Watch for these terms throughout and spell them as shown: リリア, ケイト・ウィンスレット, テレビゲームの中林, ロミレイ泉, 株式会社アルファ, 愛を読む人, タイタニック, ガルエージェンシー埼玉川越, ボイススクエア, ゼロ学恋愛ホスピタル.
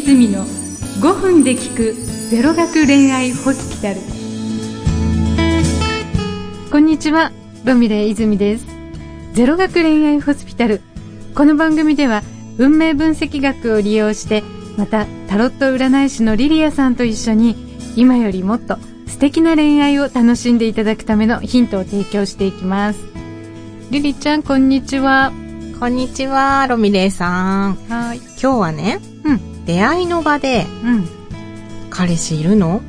泉の5分で聞くゼロ学恋愛ホスピタル。こんにちは、ロミレイ泉です。ゼロ学恋愛ホスピタル、この番組では運命分析学を利用して、またタロット占い師のリリアさんと一緒に今よりもっと素敵な恋愛を楽しんでいただくためのヒントを提供していきます。リリちゃん、こんにちは。こんにちは、ロミレイさん。はい。今日はね、出会いの場で、彼氏いるの？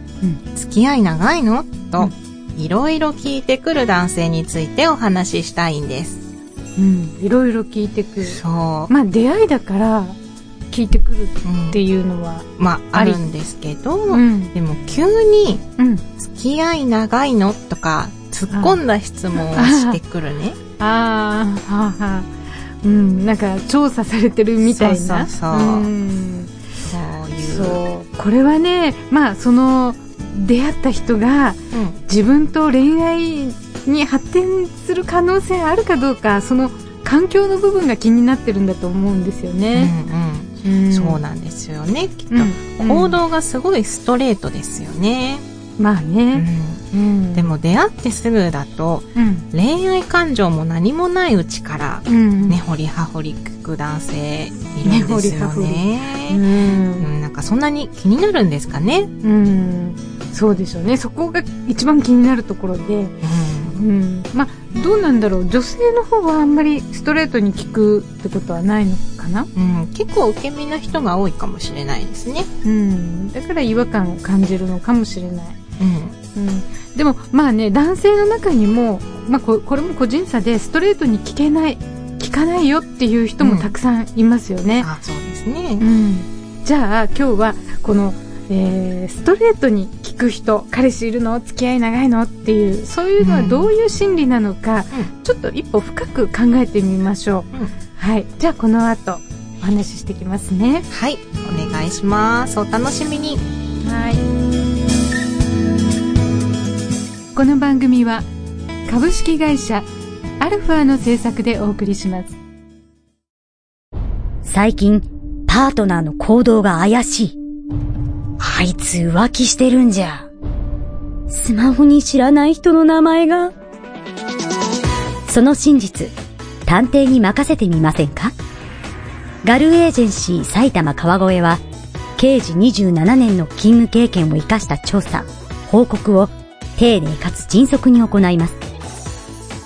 付き合い長いの？と、いろいろ聞いてくる男性についてお話ししたいんです。いろいろ聞いてくる。そう。まあ出会いだから聞いてくるっていうのは、あるんですけど、でも急に、付き合い長いの？とか突っ込んだ質問をしてくるね。なんか調査されてるみたいな。そう。これはね、その出会った人が自分と恋愛に発展する可能性あるかどうか、その環境の部分が気になってるんだと思うんですよね。そうなんですよね。きっと行動がすごいストレートですよね。でも出会ってすぐだと、恋愛感情も何もないうちから根掘り葉掘り聞く男性いるんですよね。なんかそんなに気になるんですかね。そうでしょうね。そこが一番気になるところで、どうなんだろう。女性の方はあんまりストレートに聞くってことはないのかな。結構受け身な人が多いかもしれないですね。だから違和感を感じるのかもしれない。でも男性の中にも、これも個人差でストレートに聞かないよっていう人もたくさんいますよね。そうですね。じゃあ今日はこの、ストレートに聞く人、彼氏いるの？付き合い長いの？っていう、そういうのはどういう心理なのか、ちょっと一歩深く考えてみましょう。じゃあこの後お話ししてきますね。お願いします。お楽しみに。この番組は株式会社アルファの制作でお送りします。最近パートナーの行動が怪しい。あいつ浮気してるんじゃ。スマホに知らない人の名前が。その真実、探偵に任せてみませんか。ガルエージェンシー埼玉川越は刑事27年の勤務経験を生かした調査報告を丁寧かつ迅速に行います。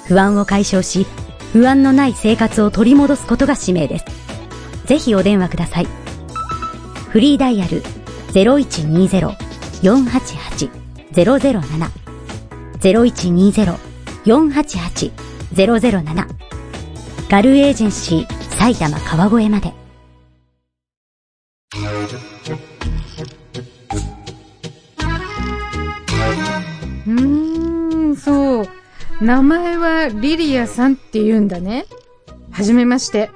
不安を解消し、不安のない生活を取り戻すことが使命です。ぜひお電話ください。フリーダイヤル 0120-488-007 0120-488-007 ガルエージェンシー埼玉川越まで。名前はリリアさんって言うんだね。はじめまして、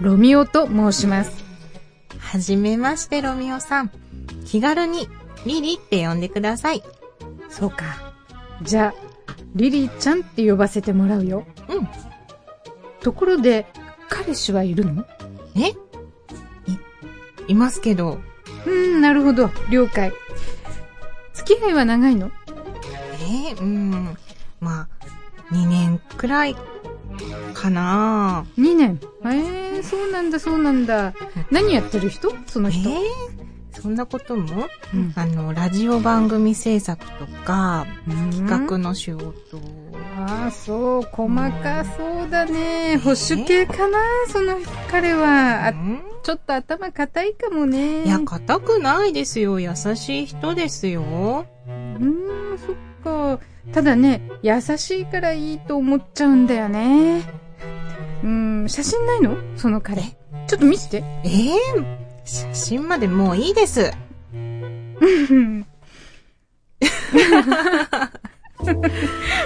ロミオと申します。はじめまして、ロミオさん。気軽にリリって呼んでください。そうか。じゃあ、リリちゃんって呼ばせてもらうよ。ところで、彼氏はいるの？いますけど。なるほど。了解。付き合いは長いの？2年くらいかな。2年。そうなんだそうなんだ。何やってる人？その人。そんなことも、ラジオ番組制作とか、企画の仕事。そう、細かそうだね。保守系かな、その彼は。ちょっと頭固いかもね。いや、固くないですよ。優しい人ですよ。そっか。ただね、優しいからいいと思っちゃうんだよね。写真ないの？その彼。ちょっと見せて。写真までもういいです。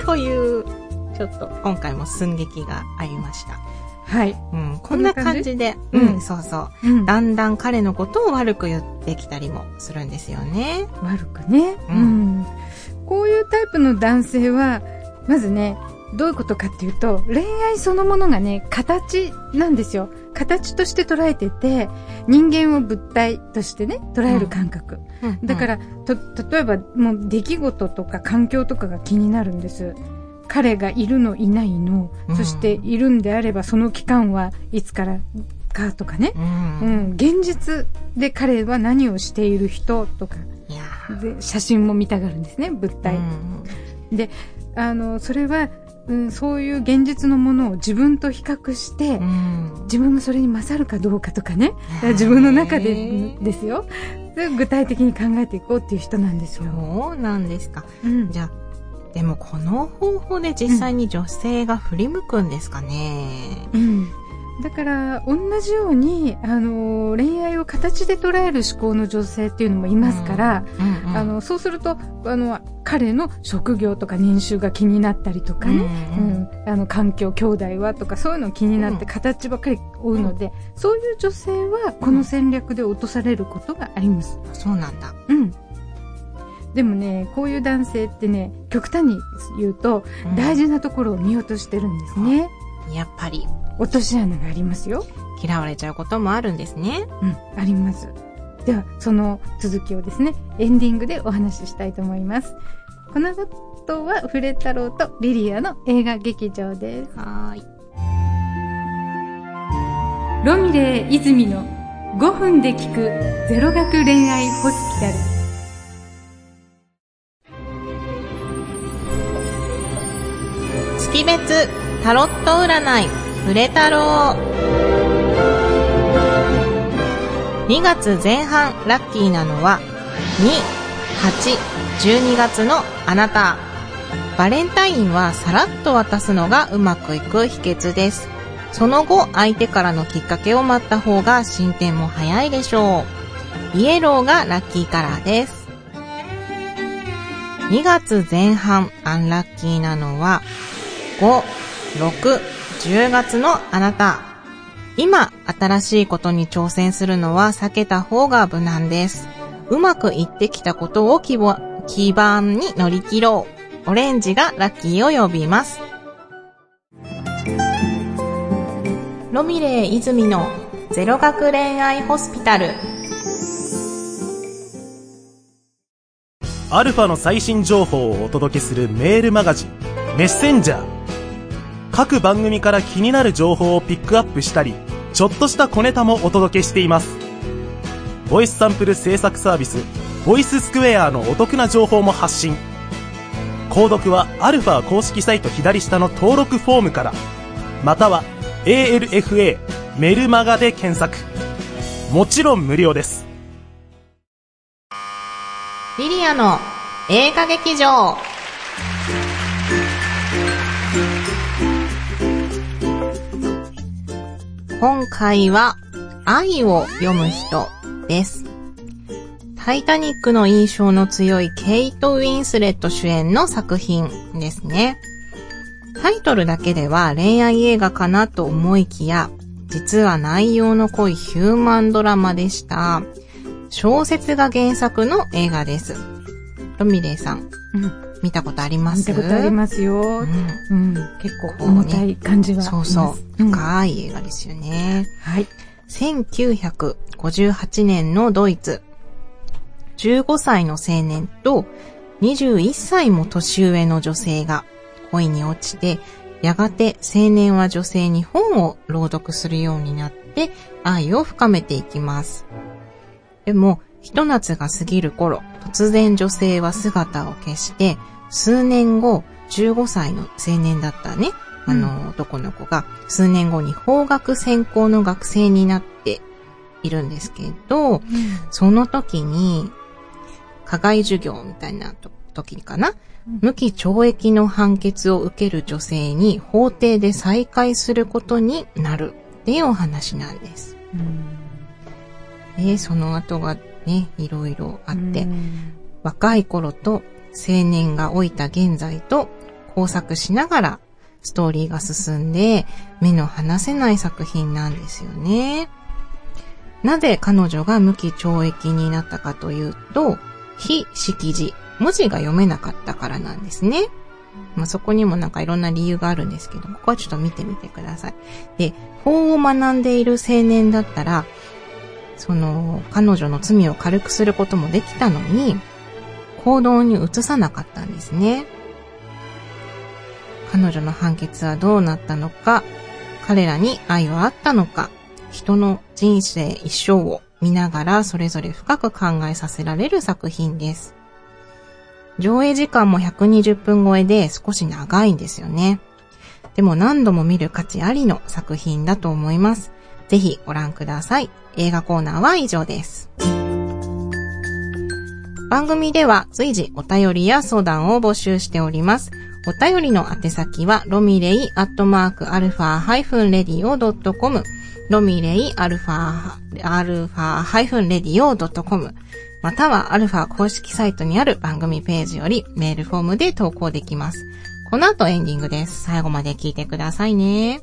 という、ちょっと今回も寸劇がありました。こんな感じで、だんだん彼のことを悪く言ってきたりもするんですよね。悪くね。こういうタイプの男性は、まずね、どういうことかっていうと、恋愛そのものがね、形なんですよ。形として捉えてて、人間を物体としてね、捉える感覚。うんうん、だから、例えば、もう出来事とか環境とかが気になるんです。彼がいるのいないの、そしているんであればその期間はいつからかとかね、うんうん、現実で彼は何をしている人とか、いやー、で写真も見たがるんですね、物体。うん、で、それは、うん、そういう現実のものを自分と比較して、うん、自分がそれに勝るかどうかとかね、自分の中でですよ、具体的に考えていこうっていう人なんですよ。そうなんですか。うん、じゃあでもこの方法で実際に女性が振り向くんですかね。うんうん、だから同じように恋愛を形で捉える思考の女性っていうのもいますから、うんうん、そうすると彼の職業とか年収が気になったりとかね、うんうん、環境、兄弟はとかそういうの気になって形ばっかり追うので、うん、そういう女性はこの戦略で落とされることがあります。うん、そうなんだ。うん。でもね、こういう男性ってね、極端に言うと、うん、大事なところを見落としてるんですね。やっぱり落とし穴がありますよ。嫌われちゃうこともあるんですね。うん、あります。ではその続きをですね、エンディングでお話ししたいと思います。この後はフレ太郎とリリアの映画劇場です。はい。ロミレー泉の5分で聞くゼロ学恋愛ホスピタル。月別タロット占いフレタロウ。2月前半ラッキーなのは2、8、12月のあなた。バレンタインはさらっと渡すのがうまくいく秘訣です。その後相手からのきっかけを待った方が進展も早いでしょう。イエローがラッキーカラーです。2月前半アンラッキーなのは5、6、10月のあなた。今新しいことに挑戦するのは避けた方が無難です。うまくいってきたことを基盤に乗り切ろう。オレンジがラッキーを呼びます。ロミレー泉のゼロ学恋愛ホスピタル。アルファの最新情報をお届けするメールマガジンメッセンジャー。各番組から気になる情報をピックアップしたり、ちょっとした小ネタもお届けしています。ボイスサンプル制作サービスボイススクエアのお得な情報も発信。購読はアルファ公式サイト左下の登録フォームから、または ALFA メルマガで検索。もちろん無料です。リリアの映画劇場。今回は愛を読む人です。タイタニックの印象の強いケイト・ウィンスレット主演の作品ですね。タイトルだけでは恋愛映画かなと思いきや、実は内容の濃いヒューマンドラマでした。小説が原作の映画です。ロミレイさん、うん、見たことあります？見たことありますよ。うんうん、結構重たい感じは、ね、そうそう、深い映画ですよね。うん、はい。1958年のドイツ、15歳の青年と21歳も年上の女性が恋に落ちて、やがて青年は女性に本を朗読するようになって愛を深めていきます。でもひと夏が過ぎる頃、突然女性は姿を消して、数年後15歳の青年だったね、男の子が数年後に法学専攻の学生になっているんですけど、うん、その時に課外授業みたいな時かな、無期懲役の判決を受ける女性に法廷で再会することになるっていうお話なんです。うん、その後がね、いろいろあって、若い頃と青年が老いた現在と交錯しながらストーリーが進んで、目の離せない作品なんですよね。なぜ彼女が無期懲役になったかというと、非識字、文字が読めなかったからなんですね。まあ、そこにもなんかいろんな理由があるんですけど、ここはちょっと見てみてください。で、法を学んでいる青年だったら、その彼女の罪を軽くすることもできたのに、行動に移さなかったんですね。彼女の判決はどうなったのか、彼らに愛はあったのか、人の人生一生を見ながらそれぞれ深く考えさせられる作品です。上映時間も120分超えで少し長いんですよね。でも何度も見る価値ありの作品だと思います。ぜひご覧ください。映画コーナーは以上です。番組では随時お便りや相談を募集しております。お便りの宛先はromirei@alpha-radio.com、romirei@alpha-radio.com、またはアルファ公式サイトにある番組ページよりメールフォームで投稿できます。この後エンディングです。最後まで聞いてくださいね。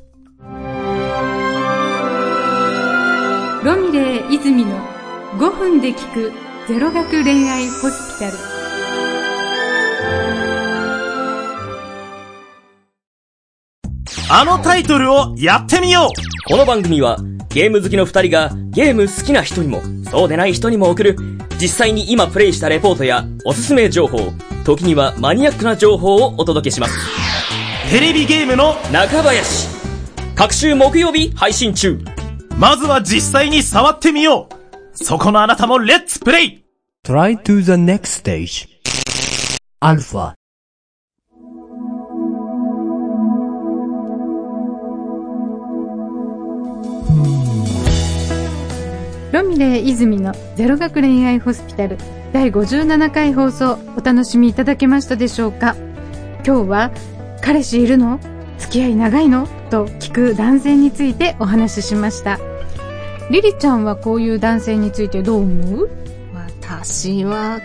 ロミレイ泉の5分で聞くゼロ学恋愛ホスピタル。あのタイトルをやってみよう。この番組はゲーム好きの2人がゲーム好きな人にもそうでない人にも送る実際に今プレイしたレポートやおすすめ情報、時にはマニアックな情報をお届けします。テレビゲームの中林、各週木曜日配信中。まずは実際に触ってみよう。そこのあなたもレッツプレイ。 Try to the next stage アルファ。ロミレイ泉のゼロ学恋愛ホスピタル第57回放送、お楽しみいただけましたでしょうか。今日は彼氏いるの？付き合い長いの？と聞く男性についてお話ししました。リリちゃんはこういう男性についてどう思う？私は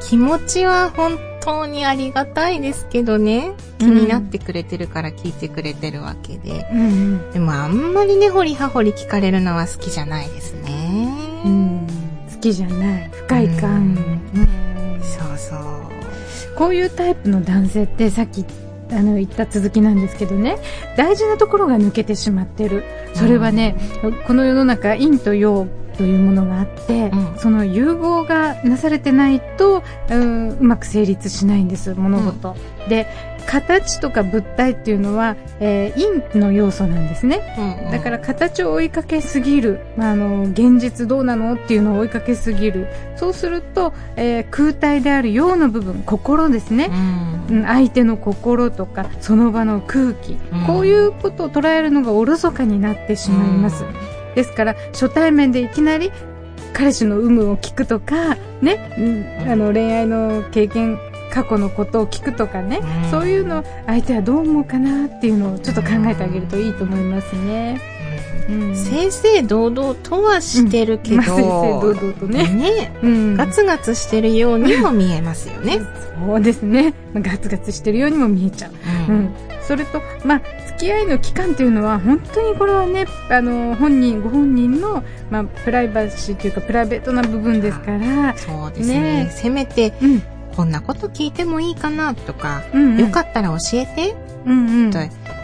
気持ちは本当にありがたいですけどね、気になってくれてるから聞いてくれてるわけで、うんうん、でもあんまりね掘り葉掘り聞かれるのは好きじゃないですね、うん、好きじゃない、不快感、うんうん、そうそう。こういうタイプの男性ってさっき言った続きなんですけどね、大事なところが抜けてしまってる。それはね、うん、この世の中陰と陽というものがあって、うん、その融合がなされてないと うまく成立しないんです、物事、うん、で形とか物体っていうのは、陰の要素なんですね、うんうん、だから形を追いかけすぎる、現実どうなのっていうのを追いかけすぎる。そうすると、空体である陽の部分、心ですね、うん、相手の心とかその場の空気、うん、こういうことを捉えるのがおろそかになってしまいます、うん、ですから初対面でいきなり彼氏の有無を聞くとかね、うん、恋愛の経験、過去のことを聞くとかね、うん、そういうの相手はどう思うかなっていうのをちょっと考えてあげるといいと思いますね、うん、正々堂々とはしてるけど、うん、まあ、正々堂々と ね、うん、ガツガツしてるようにも見えますよねそうですね、ガツガツしてるようにも見えちゃう、うんうん、それと、まあ、付き合いの期間というのは本当にこれはね、ご本人の、まあ、プライバシーというかプライベートな部分ですから。そうです ね、せめて、うん、こんなこと聞いてもいいかなとか、うんうん、よかったら教えて、うんうん、と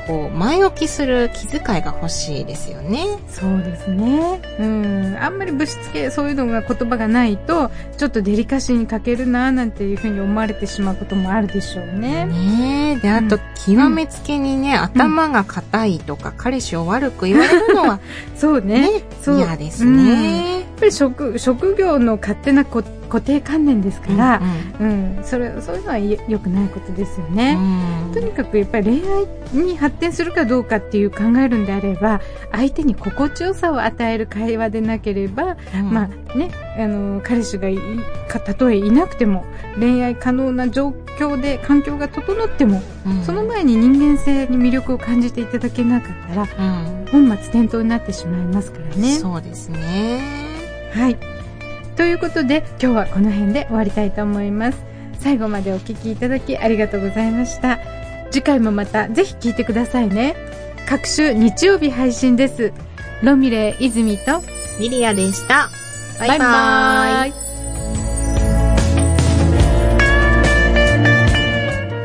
こう前置きする気遣いが欲しいですよね。そうですね、うん、あんまりぶしつけ、そういうのが言葉がないとちょっとデリカシーに欠けるななんていうふうに思われてしまうこともあるでしょうね。ね、であと、うん、極めつけにね、頭が固いとか、うん、彼氏を悪く言われるのはそうね、嫌ですね、うん、やっぱり 職業の勝手な固定観念ですから、うんうんうん、そういうのは良くないことですよね、うん、とにかくやっぱり恋愛に発展するかどうかっていう考えるんであれば、相手に心地よさを与える会話でなければ、うん、まあね、彼氏がたとえいなくても恋愛可能な状況で環境が整っても、うん、その前に人間性に魅力を感じていただけなかったら、うん、本末転倒になってしまいますからね。そうですね、はい、ということで今日はこの辺で終わりたいと思います。最後までお聞きいただきありがとうございました。次回もまたぜひ聞いてくださいね。各週日曜日配信です。ロミレイ泉とリリアでした。バイバイ、バイバイ。